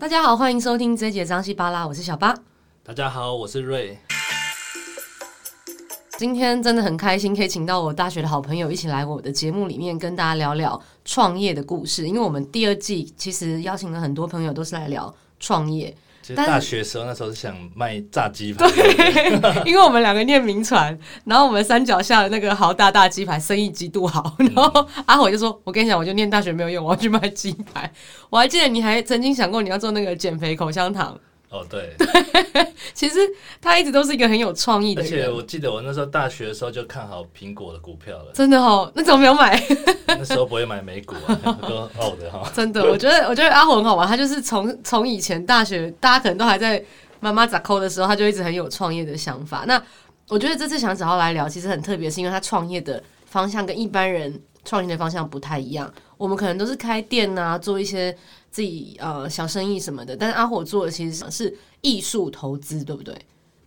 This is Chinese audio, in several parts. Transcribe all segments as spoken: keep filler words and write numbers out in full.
大家好，欢迎收听这一集的张西巴拉，我是小巴。大家好，我是 Ray。今天真的很开心，可以请到我大学的好朋友一起来我的节目里面跟大家聊聊创业的故事。因为我们第二季其实邀请了很多朋友，都是来聊创业。其实大学时候那时候是想卖炸鸡排，对，因为我们两个念名传，然后我们三脚下的那个豪大大鸡排生意极度好，然后阿火就说：“我跟你讲，我就念大学没有用，我要去卖鸡排。”我还记得你还曾经想过你要做那个减肥口香糖。哦，对，对，其实他一直都是一个很有创意的人。而且我记得我那时候大学的时候就看好苹果的股票了。真的哦，那怎么没有买？那时候不会买美股啊，都好的哈。真的，我觉得我觉得阿火很好玩，他就是从从以前大学大家可能都还在妈妈咋扣的时候，他就一直很有创业的想法。那我觉得这次想找他来聊，其实很特别，是因为他创业的方向跟一般人创业的方向不太一样。我们可能都是开店啊，做一些自己呃小生意什么的，但是阿火做的其实是艺术投资，对不对？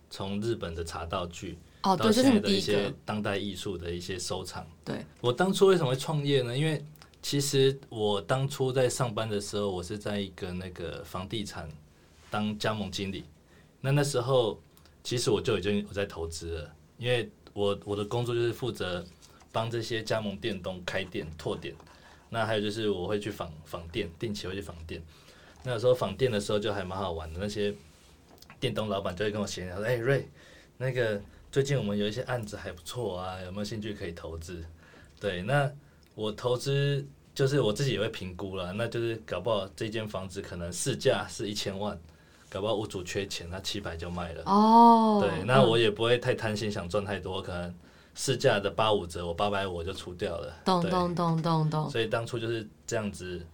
从日本的茶道具哦，对，到现在的一些当代艺术的一些收藏。对，我当初为什么会创业呢？因为其实我当初在上班的时候，我是在一个那个房地产当加盟经理。那那时候其实我就已经我在投资了，因为我我的工作就是负责帮这些加盟店东开店拓店。那还有就是我会去访访店，定期会去访店。那有时候访店的时候就还蛮好玩的，那些店东老板就会跟我闲聊说：“哎、欸、，Ray， 那个最近我们有一些案子还不错啊，有没有兴趣可以投资？”对，那我投资就是我自己也会评估啦，那就是搞不好这间房子可能市价是一千万，搞不好屋主缺钱，他七百就卖了。哦、oh, ，对，那我也不会太贪心，想赚太多，可能市价的八五折，我八百五我就出掉了。懂懂懂懂懂。所以当初就是这样子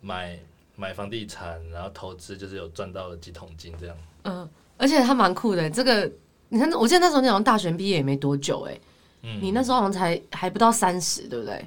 买买房地产，然后投资，就是有赚到了几桶金这样。嗯、呃，而且他蛮酷的。这个你看，我记得那时候你好像大学毕业也没多久哎、欸嗯，你那时候好像才还不到三十，对不对？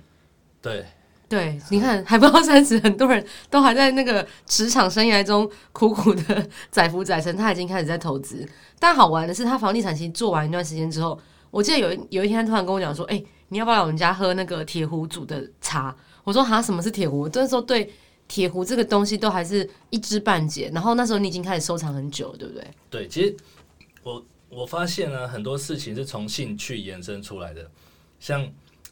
对对，你看还不到三十，很多人都还在那个职场生涯中苦苦的载浮载沉，他已经开始在投资。但好玩的是，他房地产其实做完一段时间之后。我记得 有, 有一天他突然跟我讲说：“哎、欸，你要不要来我们家喝那个铁壶煮的茶？”我说：“哈，什么是铁壶？”我那时候对铁壶这个东西都还是一知半解。然后那时候你已经开始收藏很久了，对不对？对，其实我我发现呢、啊，很多事情是从兴趣延伸出来的。像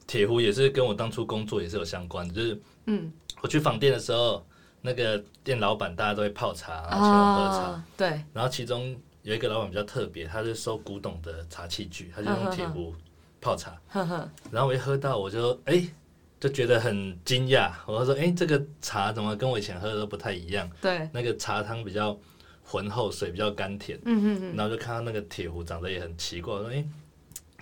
铁壶也是跟我当初工作也是有相关的，就是嗯，我去访店的时候，那个店老板大家都会泡茶，然后请我喝茶、啊，对，然后其中。有一个老板比较特别，他是收古董的茶器具，他就用铁壶泡茶。呵呵呵然后我一喝到，我就哎、欸，就觉得很惊讶。我就说：“哎、欸，这个茶怎么跟我以前喝的都不太一样？”对，那个茶汤比较浑厚，水比较甘甜。嗯嗯嗯。然后就看到那个铁壶长得也很奇怪，我说：“哎、欸，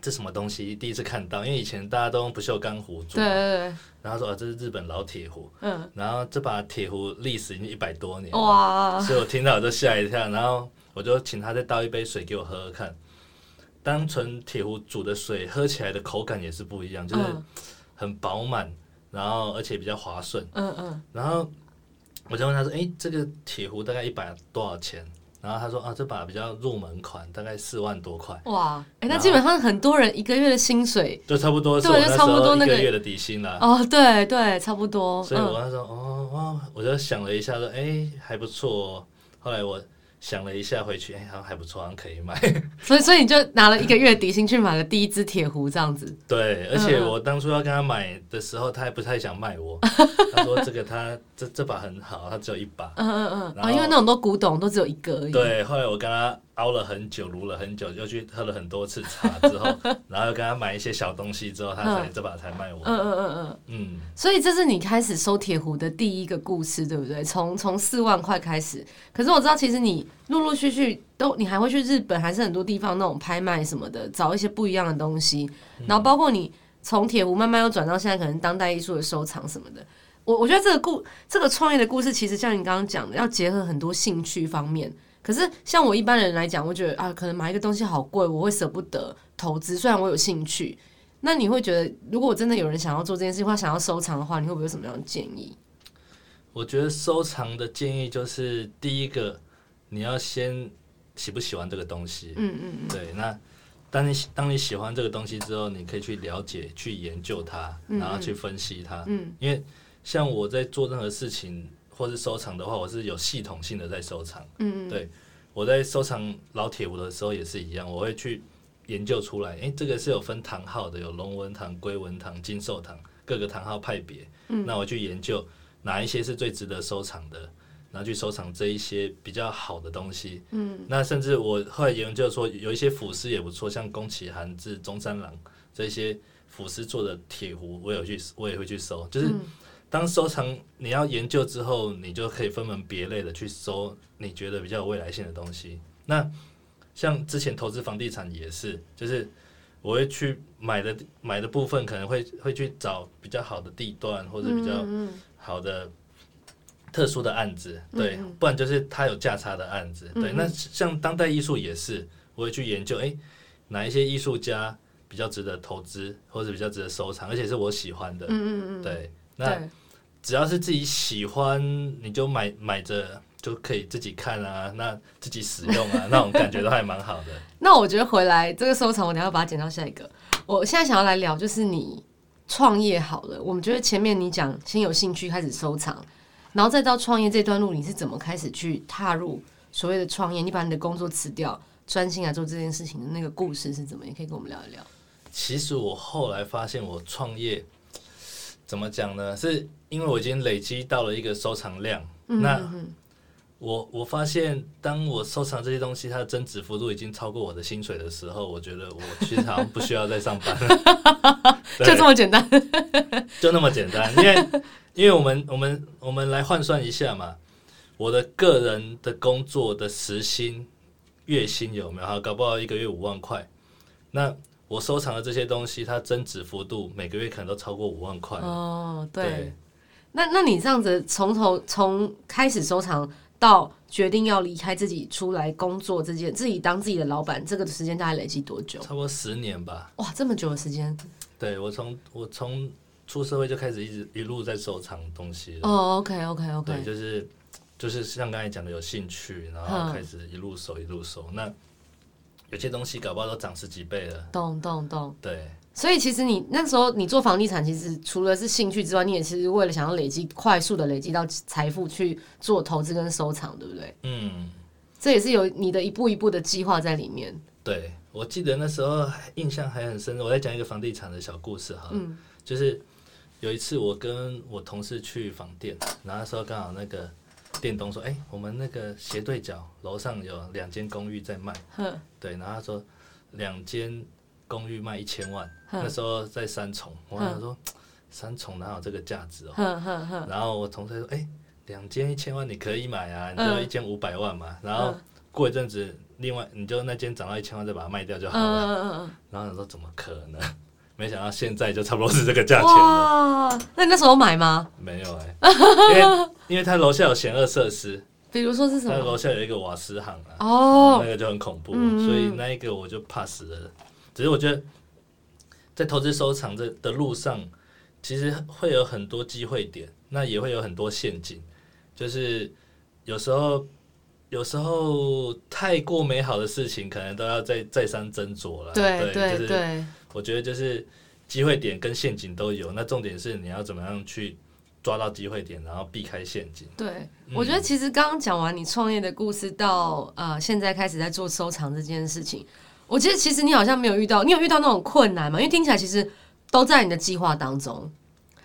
这什么东西？第一次看到，因为以前大家都用不锈钢壶煮。”对对对。然后说：“啊，这是日本老铁壶。”嗯。然后这把铁壶历史已经一百多年了。哇！所以我听到我就吓一跳，然后。我就请他再倒一杯水给我喝喝看，单纯铁壶煮的水喝起来的口感也是不一样，就是很饱满，然后而且比较滑顺。嗯嗯。然后我就问他说：“哎、欸，这个铁壶大概一把多少钱？”然后他说：“啊，这把比较入门款，大概四万多块。”哇！哎、欸，那基本上很多人一个月的薪水就差不多是我那时候一个月的底薪啦。哦，对对，差不多。所以我那时候、嗯、哦哦，我就想了一下说：“哎、欸，还不错、哦。”后来我。想了一下回去，哎、欸，好像还不错，好像可以买。所以，所以你就拿了一个月底薪去买了第一只铁壶，这样子。对，而且我当初要跟他买的时候，他也不太想卖我。他说：“这个他这这把很好，他只有一把。”嗯嗯嗯。啊、哦，因为那种都古董都只有一个而已。对，后来我跟他熬了很久，撸了很久，又去喝了很多次茶之后，然后又跟他买一些小东西之后，他才、嗯、这把才卖我。嗯嗯嗯嗯嗯。所以这是你开始收铁壶的第一个故事，对不对？从从四万块开始。可是我知道，其实你。陆陆续续都，你还会去日本，还是很多地方那种拍卖什么的，找一些不一样的东西。然后包括你从铁壶慢慢又转到现在，可能当代艺术的收藏什么的。我我觉得这个故这个创业的故事，其实像你刚刚讲的，要结合很多兴趣方面。可是像我一般人来讲，我觉得啊，可能买一个东西好贵，我会舍不得投资。虽然我有兴趣，那你会觉得，如果真的有人想要做这件事情，或想要收藏的话，你会不会有什么样的建议？我觉得收藏的建议就是第一个。你要先喜不喜欢这个东西，嗯嗯嗯，对。那当你当你喜欢这个东西之后，你可以去了解、去研究它，然后去分析它。嗯，嗯因为像我在做任何事情，或或是收藏的话，我是有系统性的在收藏。嗯，对，我在收藏老铁壶的时候也是一样，我会去研究出来，哎、欸，这个是有分堂号的，有龙文堂、龟文堂、金寿堂各个堂号派别。嗯，那我去研究哪一些是最值得收藏的，然后去收藏这一些比较好的东西。嗯，那甚至我后来研究说，有一些腐蚀也不错，像宫崎寒治、中山狼这些腐蚀做的铁壶，我有去，我也会去收。就是当收藏你要研究之后，你就可以分门别类的去收你觉得比较有未来性的东西。那像之前投资房地产也是，就是我会去买的买的部分可能会会去找比较好的地段或者比较好的特殊的案子，对，不然就是它有价差的案子，对。那像当代艺术也是，我会去研究，哎，哪一些艺术家比较值得投资，或者比较值得收藏，而且是我喜欢的，对。那只要是自己喜欢，你就买买着。就可以自己看啊，那自己使用啊，那种感觉都还蛮好的。那我觉得回来这个收藏，我等一下把它剪到下一个。我现在想要来聊，就是你创业好了。我们觉得前面你讲先有兴趣开始收藏，然后再到创业这段路，你是怎么开始去踏入所谓的创业？你把你的工作辞掉，专心来做这件事情的那个故事是怎么？也可以跟我们聊一聊。其实我后来发现，我创业怎么讲呢？是因为我已经累积到了一个收藏量，嗯、那。嗯我, 我发现，当我收藏这些东西，它的增值幅度已经超过我的薪水的时候，我觉得我其实好像不需要再上班了，就这么简单，就那么简单。因为，因为我们我们我们来换算一下嘛，我的个人的工作的时薪、月薪有没有？好，搞不好一个月五万块。那我收藏的这些东西，它增值幅度每个月可能都超过五万块。哦，对。对那那你这样子从头从开始收藏。到决定要离开自己出来工作这件，自己当自己的老板，这个时间大概累积多久？差不多十年吧。哇，这么久的时间！对，我从我从出社会就开始一直一路在收藏东西了。哦、oh, ，OK OK OK。对，就是就是像刚才讲的，有兴趣，然后开始一路收一路收。嗯、那有些东西搞不好都涨十几倍了。懂懂懂。对。所以其实你那时候你做房地产，其实除了是兴趣之外，你也是为了想要累积快速的累积到财富去做投资跟收藏，对不对？嗯，这也是有你的一步一步的计划在里面。对，我记得那时候印象还很深。我在讲一个房地产的小故事哈、嗯，就是有一次我跟我同事去房店，然后那时候刚好那个店东说：“哎、欸，我们那个斜对角楼上有两间公寓在卖。”对，然后他说两间。公寓卖一千万，那时候在三重，我想说三重哪有这个价值哦、喔。然后我同事说：“哎、欸，两间一千万你可以买啊，你就一间五百万嘛。然后过一阵子，另外你就那间涨到一千万再把它卖掉就好了。”然后我说：“怎么可能？”没想到现在就差不多是这个价钱了。那你那时候买吗？没有哎、欸，因为因为他楼下有险恶设施。比如说是什么？他楼下有一个瓦斯行啊，哦，那个就很恐怖，嗯、所以那一个我就pass了。只是我觉得，在投资收藏的路上，其实会有很多机会点，那也会有很多陷阱。就是有时候，有时候太过美好的事情，可能都要再再三斟酌了。对对对，就是、我觉得就是机会点跟陷阱都有。那重点是你要怎么样去抓到机会点，然后避开陷阱。对，嗯、我觉得其实刚刚讲完你创业的故事到，到呃现在开始在做收藏这件事情。我觉得其实你好像没有遇到，你有遇到那种困难吗？因为听起来其实都在你的计划当中，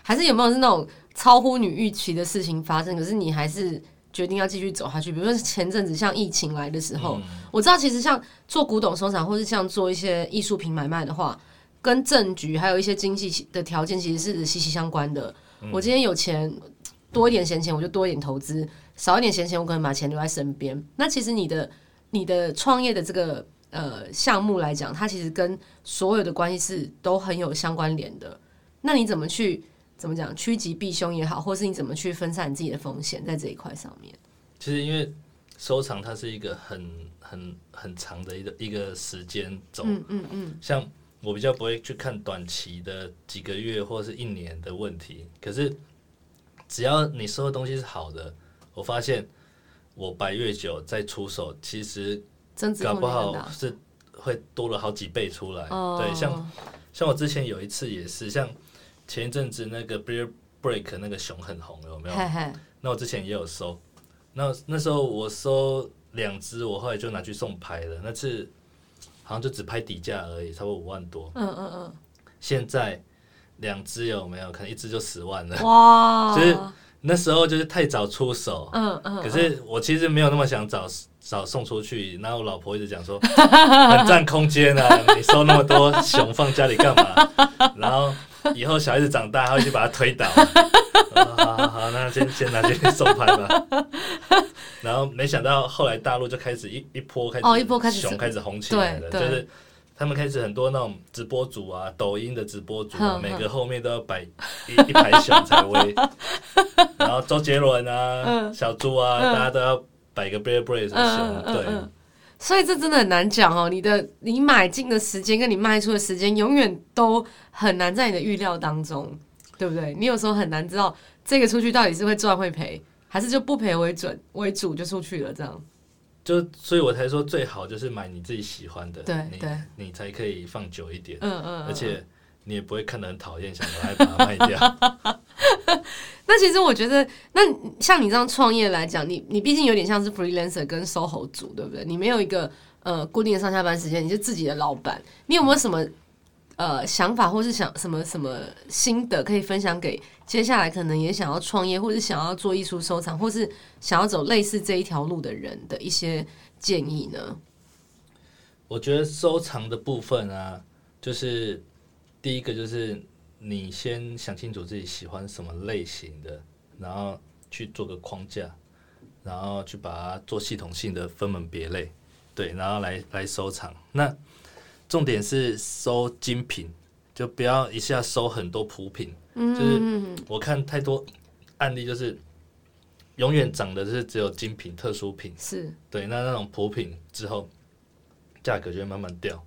还是有没有是那种超乎你预期的事情发生？可是你还是决定要继续走下去。比如说前阵子像疫情来的时候，嗯、我知道其实像做古董收藏，或是像做一些艺术品买卖的话，跟政局还有一些经济的条件其实是息息相关的。嗯、我今天有钱多一点闲钱，我就多一点投资；少一点闲钱，我可能把钱留在身边。那其实你的你的创业的这个。呃，项目来讲，它其实跟所有的关系是都很有相关联的。那你怎么去怎么讲趋吉避凶也好，或是你怎么去分散你自己的风险在这一块上面？其实因为收藏它是一个很很很长的一个一个时间走，嗯嗯嗯。像我比较不会去看短期的几个月或是一年的问题，可是只要你收的东西是好的，我发现我摆越久再出手，其实。搞不好是会多了好几倍出来。Oh. 对，像像我之前有一次也是，像前一阵子那个 bear Break 那个熊很红有没有？嘿嘿，那我之前也有收，那那时候我收两只，我后来就拿去送拍了，那次好像就只拍底价而已，差不多五万多。嗯嗯嗯。现在两只有没有？可能一只就十万了。哇！就是那时候就是太早出手。嗯嗯。可是我其实没有那么想早早送出去，然后我老婆一直讲说很占空间啊，你收那么多熊放家里干嘛？然后以后小孩子长大，他会去把它推倒。好好好，那先先拿去送拍吧。然后没想到后来大陆就开始 一, 一波开始哦，一波开始熊开始红起来了，就是他们开始很多那种直播主啊，抖音的直播主、啊，每个后面都要摆 一, 一排熊才威。然后周杰伦啊、嗯、小猪啊、嗯，大家都要摆个 bear brace 的熊，嗯、对。嗯嗯所以这真的很难讲哦，你的你买进的时间跟你卖出的时间永远都很难在你的预料当中，对不对？你有时候很难知道这个出去到底是会赚会赔，还是就不赔为准为主就出去了这样。就所以我才说最好就是买你自己喜欢的，对 你, 对你才可以放久一点，嗯 嗯, 嗯，而且你也不会看得很讨厌，想把它把它卖掉。那其实我觉得，那像你这样创业来讲，你你毕竟有点像是 freelancer 跟 soho 族，对不对？你没有一个呃固定的上下班时间，你是自己的老板。你有没有什么呃想法，或是想什么什么心得可以分享给接下来可能也想要创业，或是想要做艺术收藏，或是想要走类似这一条路的人的一些建议呢？我觉得收藏的部分啊，就是第一个就是。你先想清楚自己喜欢什么类型的，然后去做个框架，然后去把它做系统性的分门别类，对，然后来来收藏。那重点是收精品，就不要一下收很多普品。嗯，就是我看太多案例，就是永远涨的是只有精品、特殊品，是对。那那种普品之后，价格就会慢慢掉。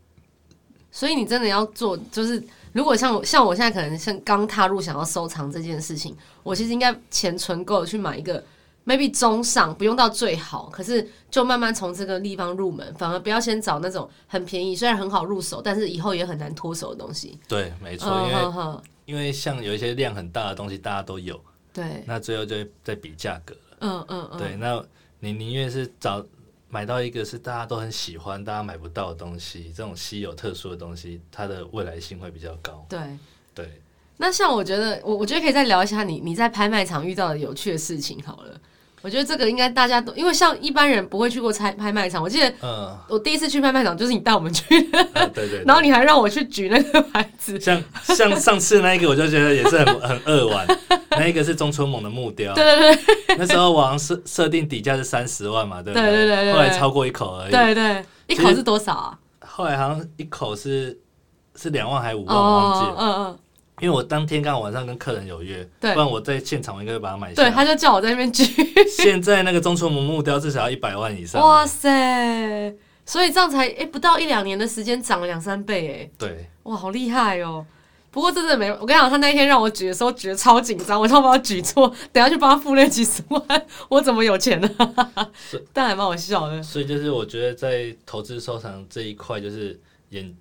所以你真的要做，就是如果像我像我现在可能像刚踏入想要收藏这件事情，我其实应该钱存够去买一个 maybe 中上，不用到最好，可是就慢慢从这个地方入门，反而不要先找那种很便宜，虽然很好入手，但是以后也很难脱手的东西。对，没错，因为、嗯、因为像有一些量很大的东西，大家都有，对，那最后就会再比价格了。嗯嗯嗯，对，那你宁愿是找。买到一个是大家都很喜欢，大家买不到的东西，这种稀有特殊的东西，它的未来性会比较高。对对。那像我觉得，我我觉得可以再聊一下你你在拍卖场遇到的有趣的事情好了。我觉得这个应该大家都，因为像一般人不会去过拍卖场。我记得，我第一次去拍卖场就是你带我们去的、嗯啊，对 对, 对。然后你还让我去举那个牌子，像像上次那一个，我就觉得也是很很扼腕。那一个是中村猛的木雕，对对对。那时候我好像设设定底价是三十万嘛，对不对？对对 对, 对。后来超过一口而已。对 对, 对，一口是多少啊？后来好像一口是是两万还五万，我忘记了。嗯、哦、嗯。因为我当天刚好晚上跟客人有约，不然我在现场我应该会把它买下。对，他就叫我在那边举。现在那个中村木雕至少要一百万以上。哇塞！所以这样才、欸、不到一两年的时间涨了两三倍哎、欸。对。哇，好厉害哦！不过真的没，我跟你讲，他那一天让我举的时候，举得超紧张，我差不多要举错，等一下去帮他付那几十万，我怎么有钱呢、啊？但还蛮好笑的。所以就是我觉得在投资收藏这一块，就是眼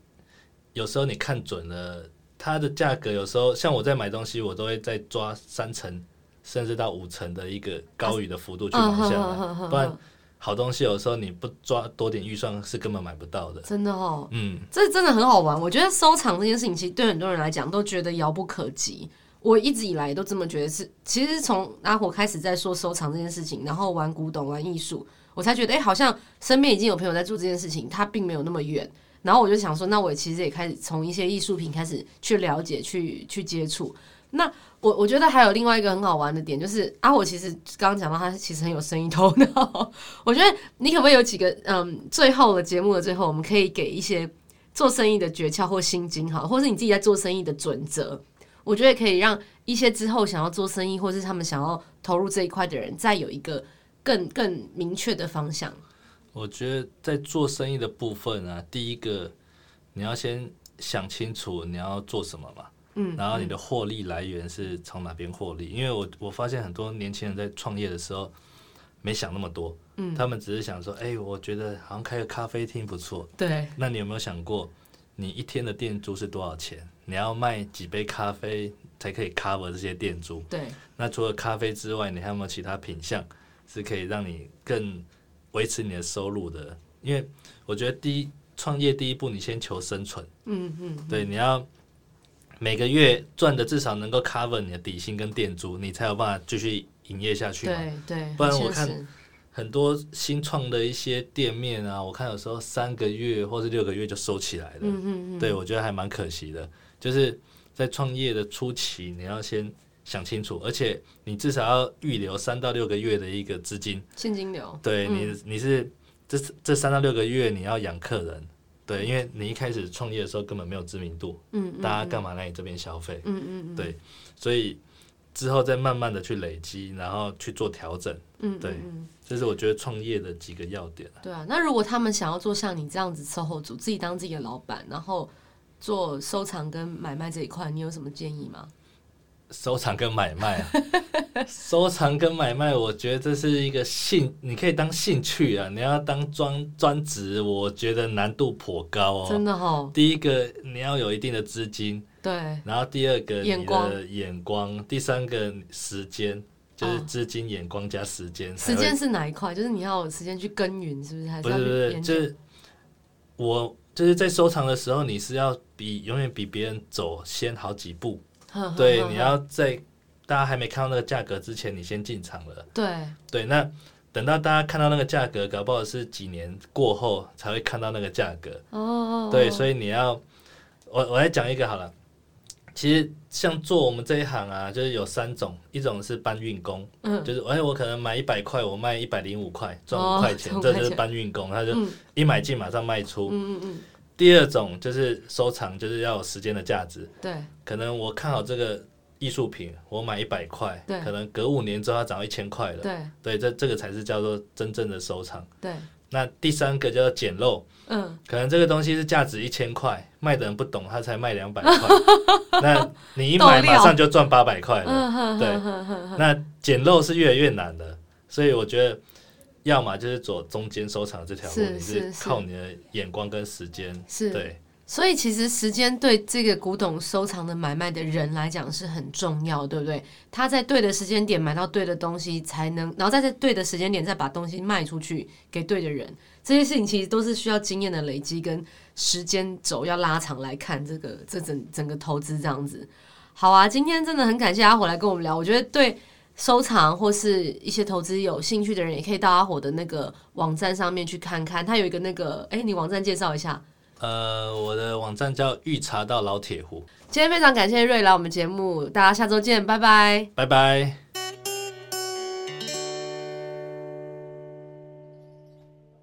有时候你看准了。它的价格有时候像我在买东西，我都会再抓三成甚至到五成的一个高于的幅度去买下来，不然好东西有时候你不抓多点预算是根本买不到的。真的哦，嗯，这真的很好玩。我觉得收藏这件事情，其实对很多人来讲都觉得遥不可及。我一直以来都这么觉得，是其实从阿火开始在说收藏这件事情，然后玩古董、玩艺术，我才觉得哎、欸，好像身边已经有朋友在做这件事情，他并没有那么远。然后我就想说，那我其实也开始从一些艺术品开始去了解、去去接触。那我我觉得还有另外一个很好玩的点，就是啊，我其实刚刚讲到他其实很有生意头脑。我觉得你可不可以有几个嗯，最后的节目的最后，我们可以给一些做生意的诀窍或心经好，或是你自己在做生意的准则。我觉得可以让一些之后想要做生意，或是他们想要投入这一块的人，再有一个更更明确的方向。我觉得在做生意的部分啊，第一个你要先想清楚你要做什么嘛，嗯，然后你的获利来源是从哪边获利？因为我我发现很多年轻人在创业的时候没想那么多，嗯，他们只是想说，哎、欸，我觉得好像开个咖啡厅不错，对。那你有没有想过，你一天的店租是多少钱？你要卖几杯咖啡？才可以 cover 这些店租。对。那除了咖啡之外，你还有没有其他品项是可以让你更维持你的收入的？因为我觉得第一创业第一步，你先求生存。嗯嗯。对，你要每个月赚的至少能够 cover 你的底薪跟店租，你才有办法继续营业下去嘛。对对。不然我看很多新创的一些店面啊，我看有时候三个月或是六个月就收起来了。嗯嗯嗯。对，我觉得还蛮可惜的，就是在创业的初期，你要先想清楚，而且你至少要预留三到六个月的一个资金现金流。对，嗯、你你是这这三到六个月你要养客人，对，因为你一开始创业的时候根本没有知名度，嗯嗯、大家干嘛来你这边消费？嗯嗯嗯、对，所以之后再慢慢的去累积，然后去做调整。嗯，对，嗯、这是我觉得创业的几个要点。对啊，那如果他们想要做像你这样子S O H O族，自己当自己的老板，然后做收藏跟买卖这一块，你有什么建议吗？收藏跟买卖、啊、收藏跟买卖，我觉得这是一个兴，你可以当兴趣啊。你要当专专职，我觉得难度颇高哦。真的哦。第一个你要有一定的资金，对。然后第二个眼光，你的眼光，第三个时间，就是资金、眼光加时间。时间是哪一块？就是你要有时间去耕耘，是不是？还是要去研究？不是不是，就是我。就是在收藏的时候，你是要比永远比别人走先好几步，呵呵呵，对，你要在大家还没看到那个价格之前，你先进场了。对对，那等到大家看到那个价格，搞不好是几年过后才会看到那个价格。哦，对，所以你要，我我来讲一个好了。其实像做我们这一行啊，就是有三种，一种是搬运工，嗯、就是哎，我可能买一百块，我卖一百零五块，赚五块钱，这就是搬运工，他就一买进马上卖出。嗯嗯嗯。第二种就是收藏，就是要有时间的价值。对，可能我看好这个艺术品，我买一百块，可能隔五年之后它涨到一千块了。对，对，这这个才是叫做真正的收藏。对。那第三个叫做捡漏，嗯，可能这个东西是价值一千块，卖的人不懂，他才卖两百块，那你一买马上就赚八百块了，对，那捡漏是越来越难的，所以我觉得。要么就是走中间收藏这条路，是是是，你是靠你的眼光跟时间，对。所以其实时间对这个古董收藏的买卖的人来讲是很重要，对不对？他在对的时间点买到对的东西，才能，然后在对的时间点再把东西卖出去给对的人。这些事情其实都是需要经验的累积跟时间轴要拉长来看这个这整整个投资这样子。好啊，今天真的很感谢阿火来跟我们聊，我觉得对。收藏或是一些投资有兴趣的人，也可以到阿火的那个网站上面去看看。他有一个那个，哎、欸，你网站介绍一下。呃，我的网站叫“御茶道老铁壶”。今天非常感谢Ray来我们节目，大家下周见，拜拜，拜拜。